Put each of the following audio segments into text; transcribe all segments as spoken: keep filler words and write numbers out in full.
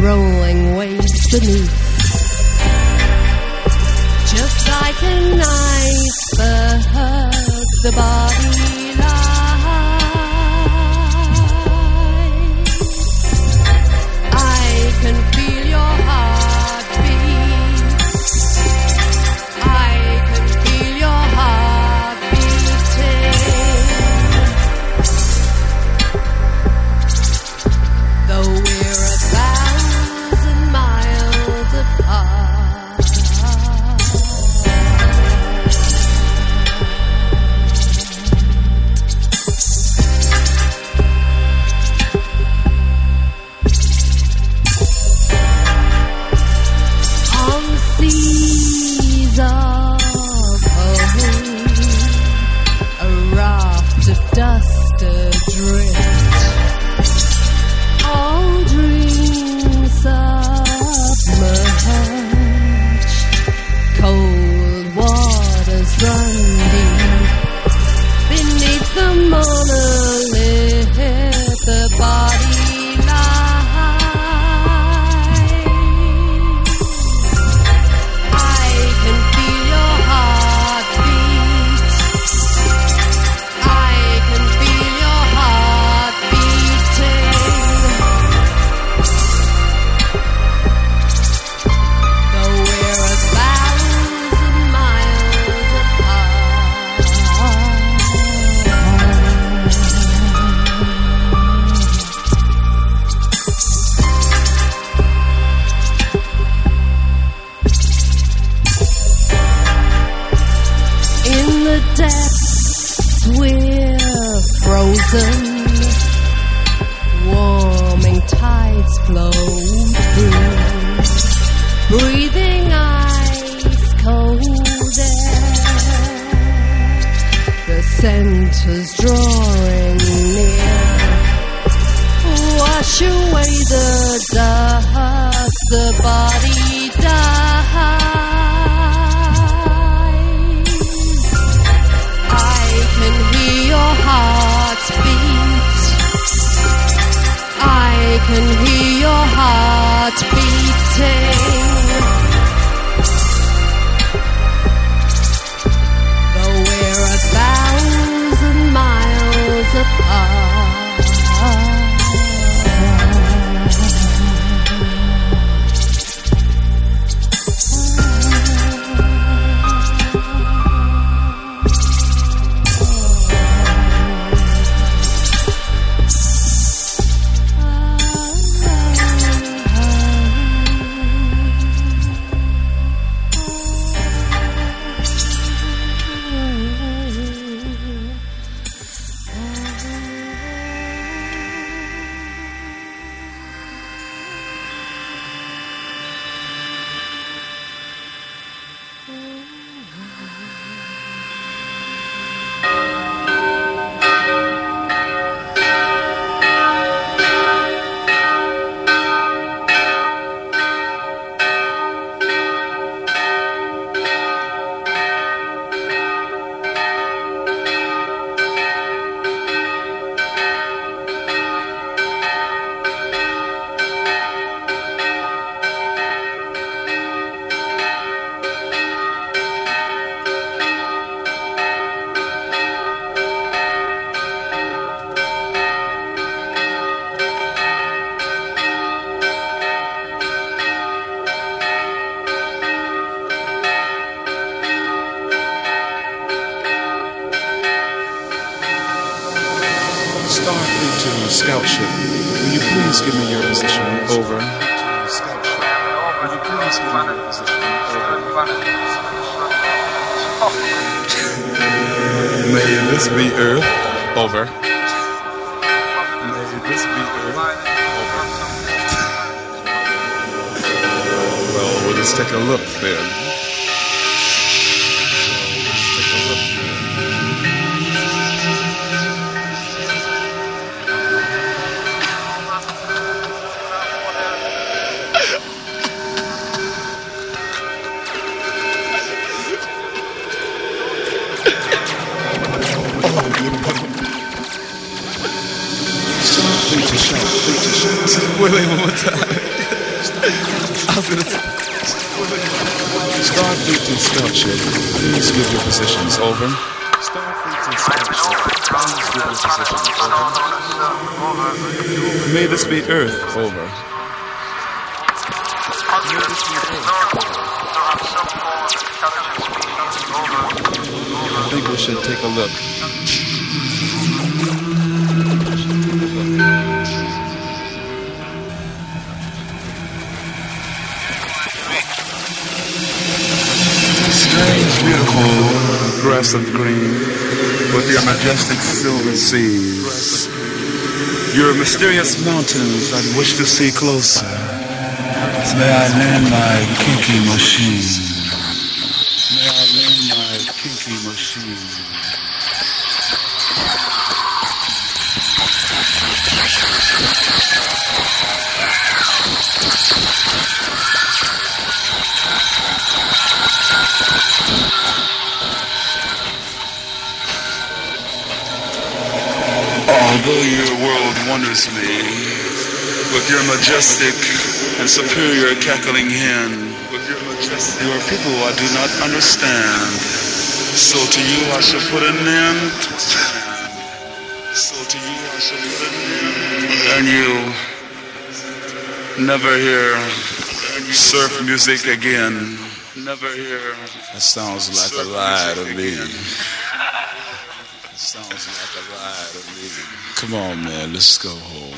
rolling waves beneath. Just like an iceberg, the body lies. I can feel your heartbeat. I can feel your heart beating. Though we're a thousand miles apart. Dust adrift, all dreams submerged, cold waters run deep, beneath the monolith, the body warming tides flow through, breathing ice cold air. The center's drawing near. Wash away the dust, the body dies. I can hear your heartbeat. I can hear your heart beating. Though we're a thousand miles apart. Wait, wait, one more time. I'm gonna Starfleet inspection. Please give your positions. Over. Starfleet inspection. Please give your positions. Over. May this be Earth. Over. May this be Earth. I think we should take a look. Beautiful grass of green with your majestic silver seas, your mysterious mountains I wish to see closer. May I land my kinky machine. May I land my kinky machine. Although your world wonders me, with your majestic and superior cackling hen, with your majestic, your people I do not understand. So to you I shall put an end. So to you I shall put an end. And you never hear surf music again. Never hear. That sounds like a lie to me. Sounds like a ride of living. Come on, man, let's go home.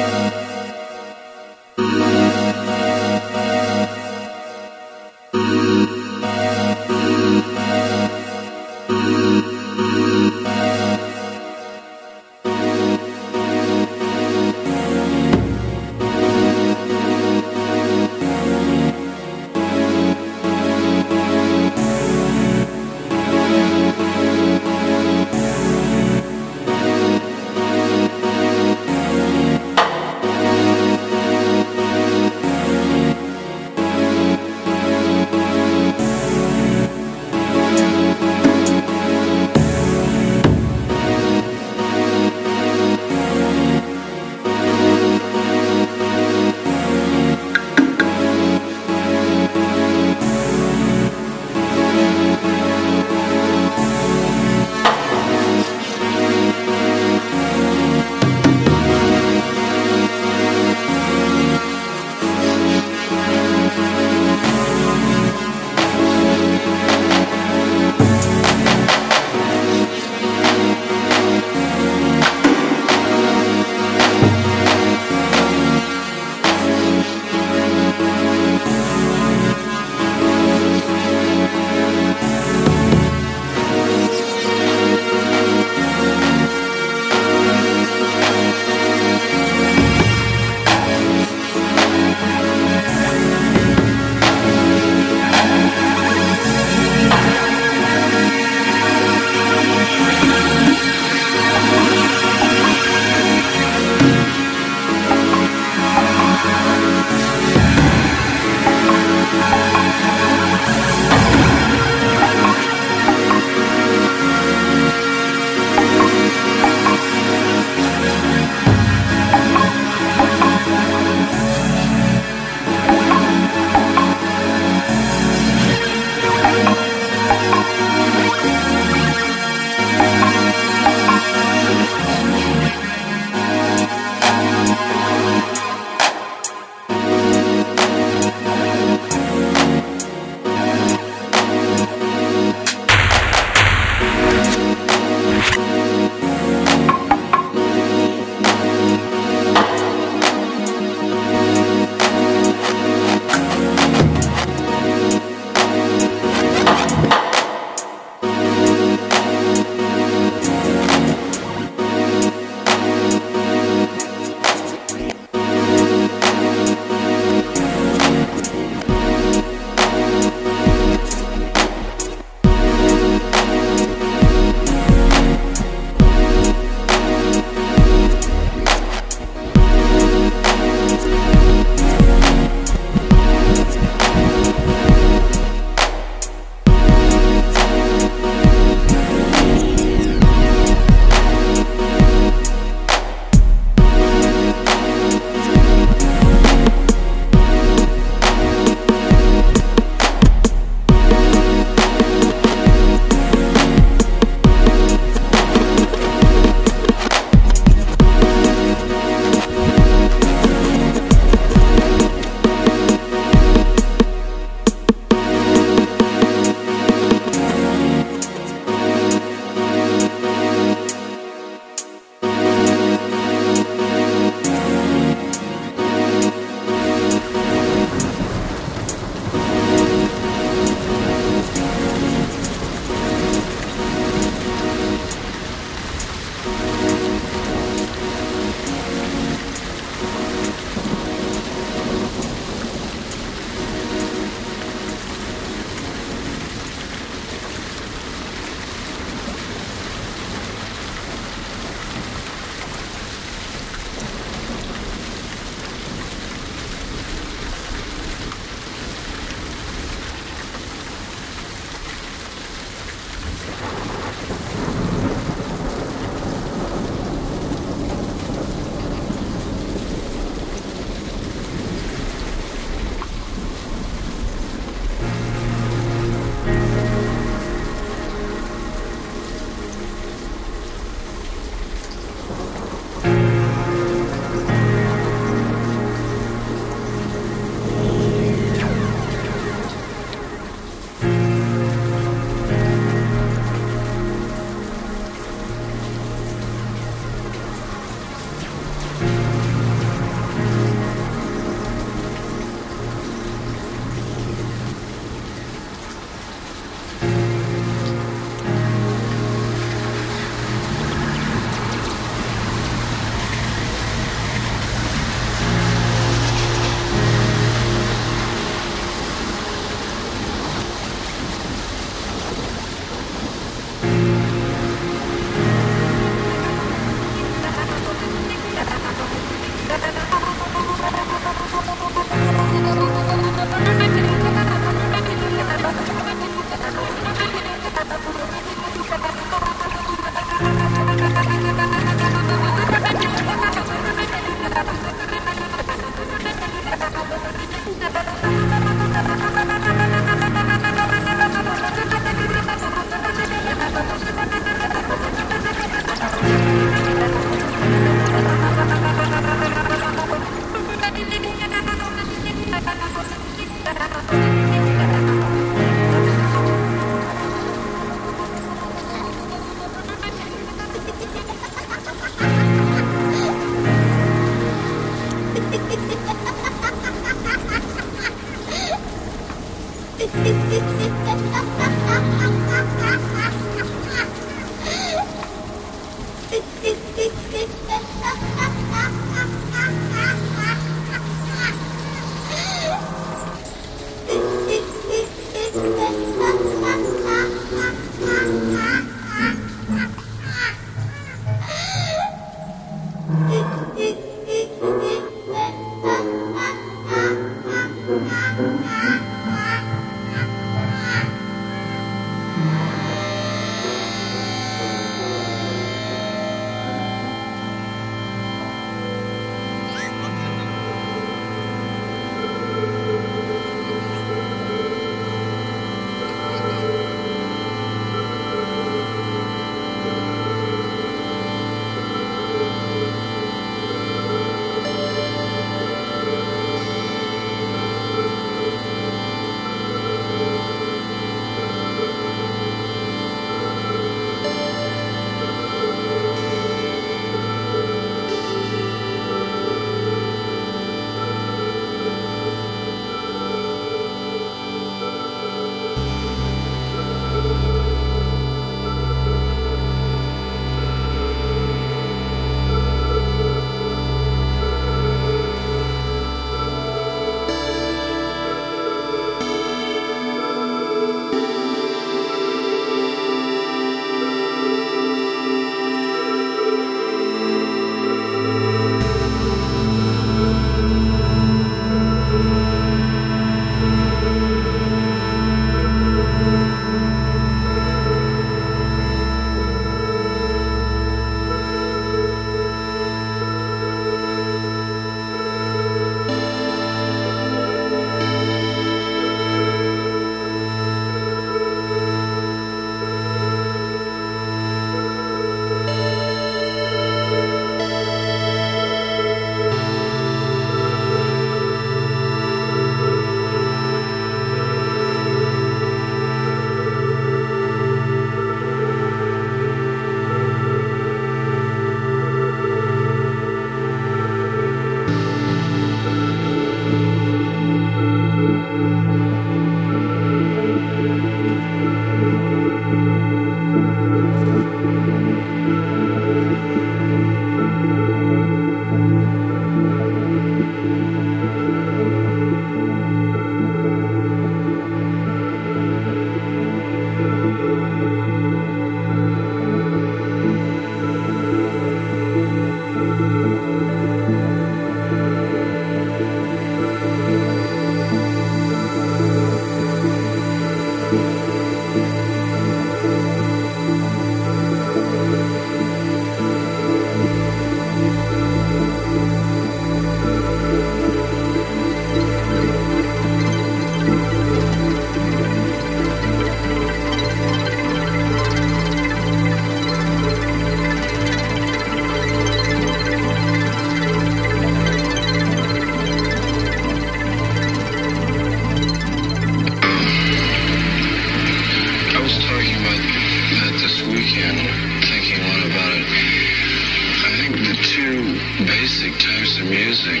basic types of music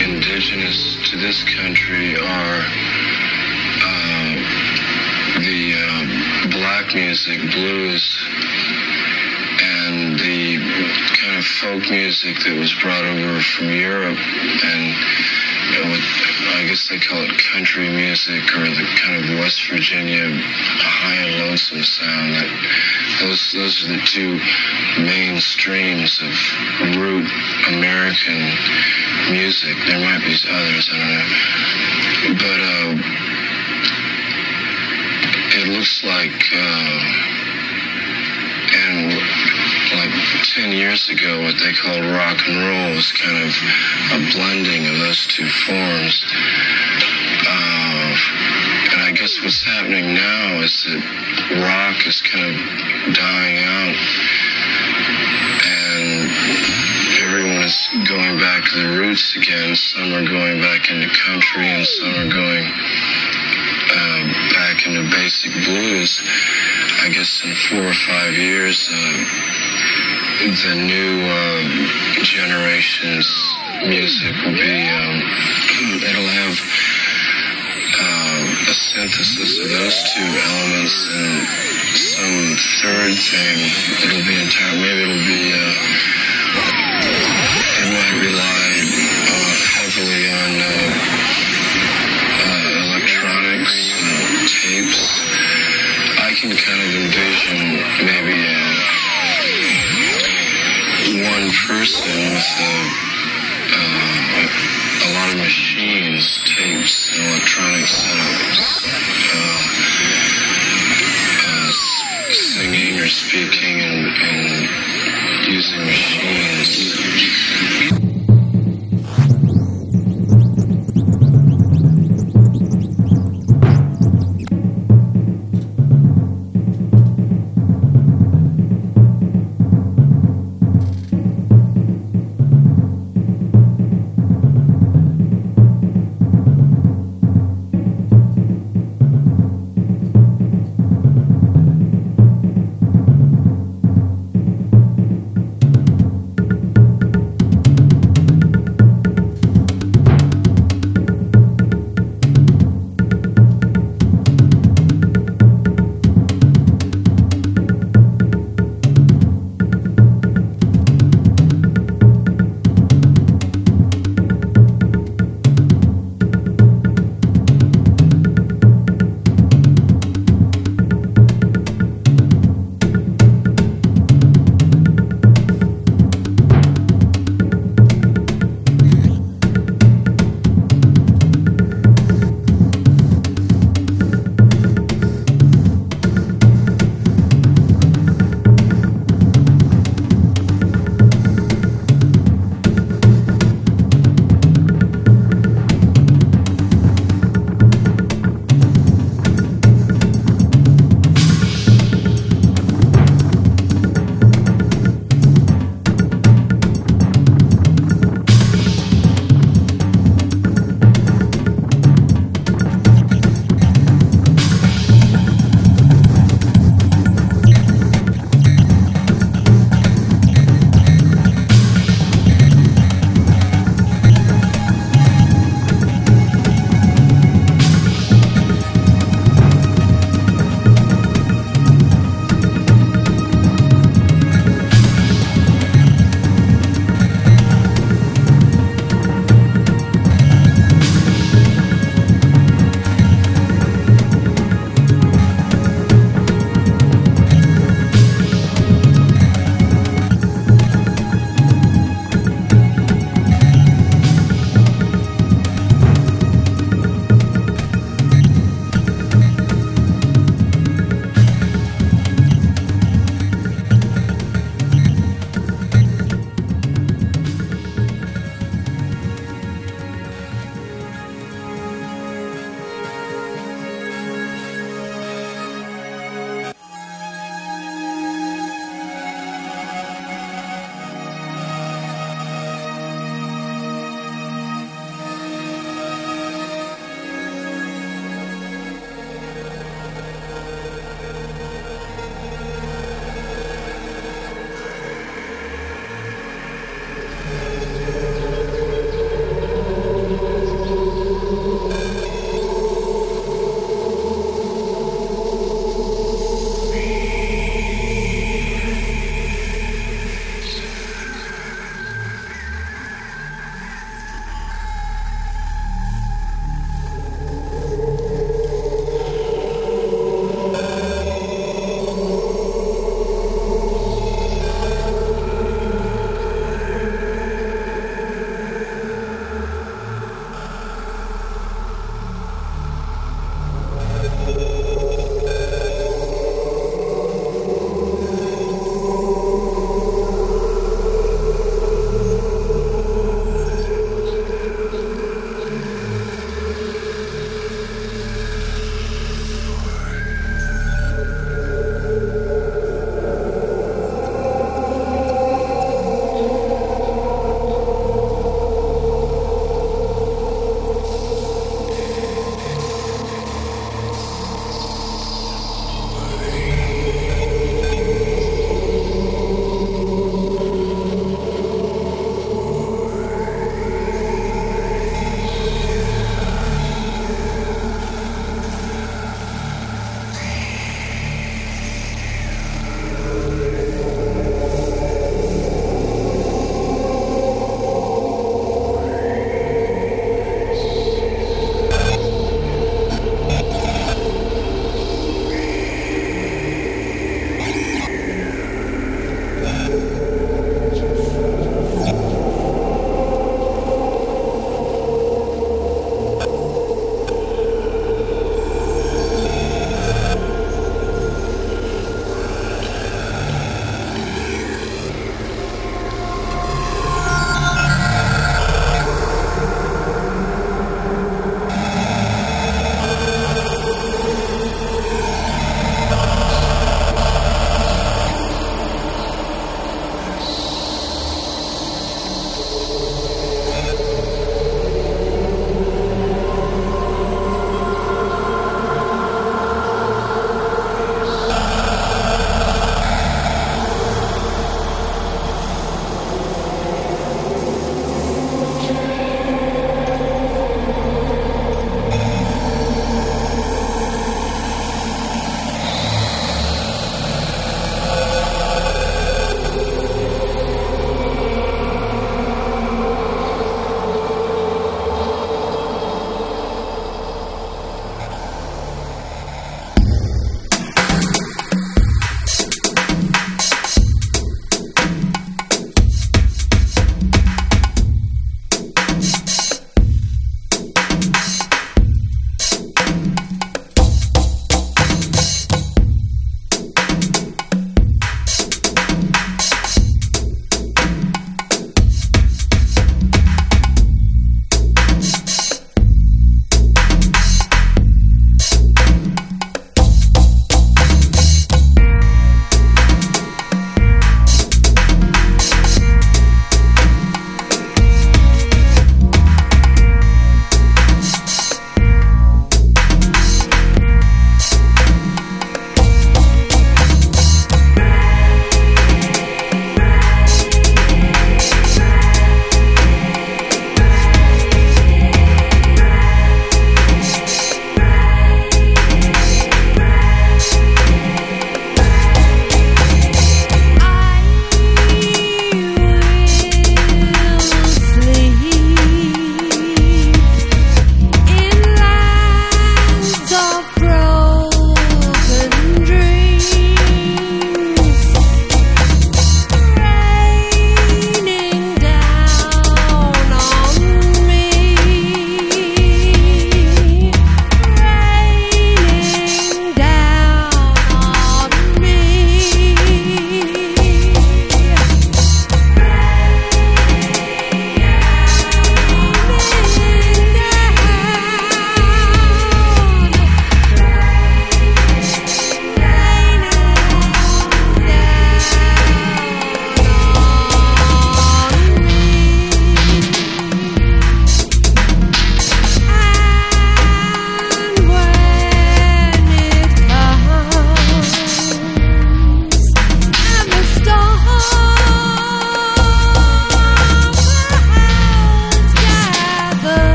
indigenous to this country are uh, the uh, black music, blues, and the kind of folk music that was brought over from Europe, and you know, I guess they call it country music, or the kind of West Virginia high and lonesome sound. That those those are the two main streams of root American music. There might be others, I don't know, but uh, it looks like uh, and like ten years ago, what they called rock and roll was kind of a blending of those two forms. Uh, and I guess what's happening now is that rock is kind of dying out, and everyone is going back to the roots again. Some are going back into country, and some are going uh, back into basic blues. I guess in four or five years, uh, the new uh, generation's music will be, um, it'll have uh, a synthesis of those two elements and some third thing. It'll be entirely, maybe it'll be, uh, it might rely uh, heavily on uh, uh, electronics, uh, tapes. I can kind of envision maybe uh, one person with a, uh, a lot of machines, tapes, and electronic setups, uh, uh, singing or speaking and, and using machines.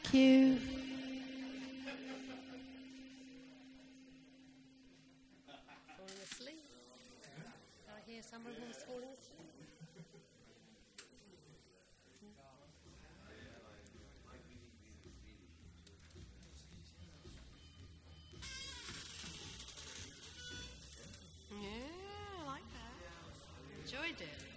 Thank you. Falling asleep. I hear someone who's falling asleep. Yeah, I like that. Enjoyed it.